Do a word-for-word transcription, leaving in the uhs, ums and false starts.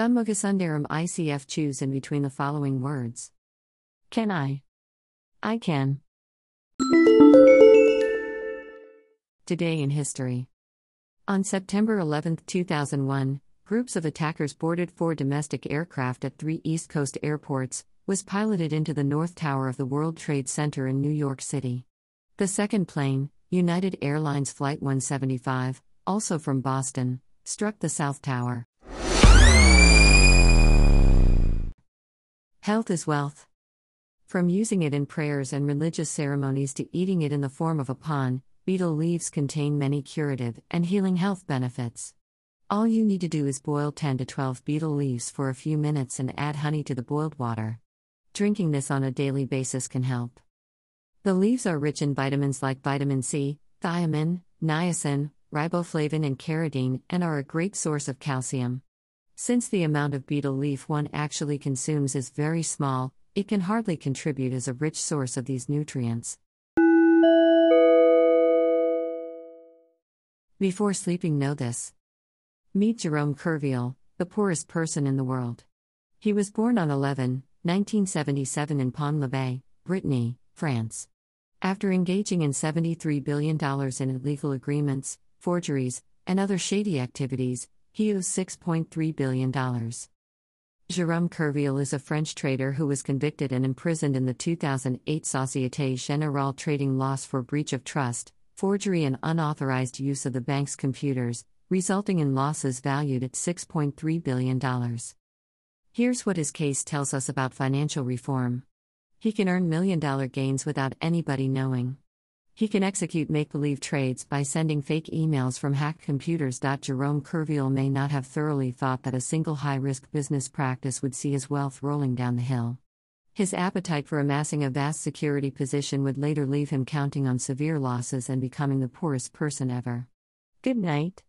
Shunmugasundarum I C F choose in between the following words. Can I? I can. Today in history. On September eleventh two thousand one, groups of attackers boarded four domestic aircraft at three East Coast airports, was piloted into the North Tower of the World Trade Center in New York City. The second plane, United Airlines Flight one seventy-five, also from Boston, struck the South Tower. Health is wealth. From using it in prayers and religious ceremonies to eating it in the form of a pawn, betel leaves contain many curative and healing health benefits. All you need to do is boil ten to twelve betel leaves for a few minutes and add honey to the boiled water. Drinking this on a daily basis can help. The leaves are rich in vitamins like vitamin C, thiamine, niacin, riboflavin and carotene and are a great source of calcium. Since the amount of betel leaf one actually consumes is very small, it can hardly contribute as a rich source of these nutrients. Before sleeping, know this. Meet Jérôme Kerviel, the poorest person in the world. He was born on eleven, nineteen seventy-seven in Pont-le-Bay, Brittany, France. After engaging in seventy-three billion dollars in illegal agreements, forgeries, and other shady activities, he owes six point three billion dollars. Jérôme Kerviel is a French trader who was convicted and imprisoned in the two thousand eight Société Générale trading loss for breach of trust, forgery and unauthorized use of the bank's computers, resulting in losses valued at six point three billion dollars. Here's what his case tells us about financial reform. He can earn million-dollar gains without anybody knowing. He can execute make-believe trades by sending fake emails from hacked computers. Jérôme Kerviel may not have thoroughly thought that a single high-risk business practice would see his wealth rolling down the hill. His appetite for amassing a vast security position would later leave him counting on severe losses and becoming the poorest person ever. Good night.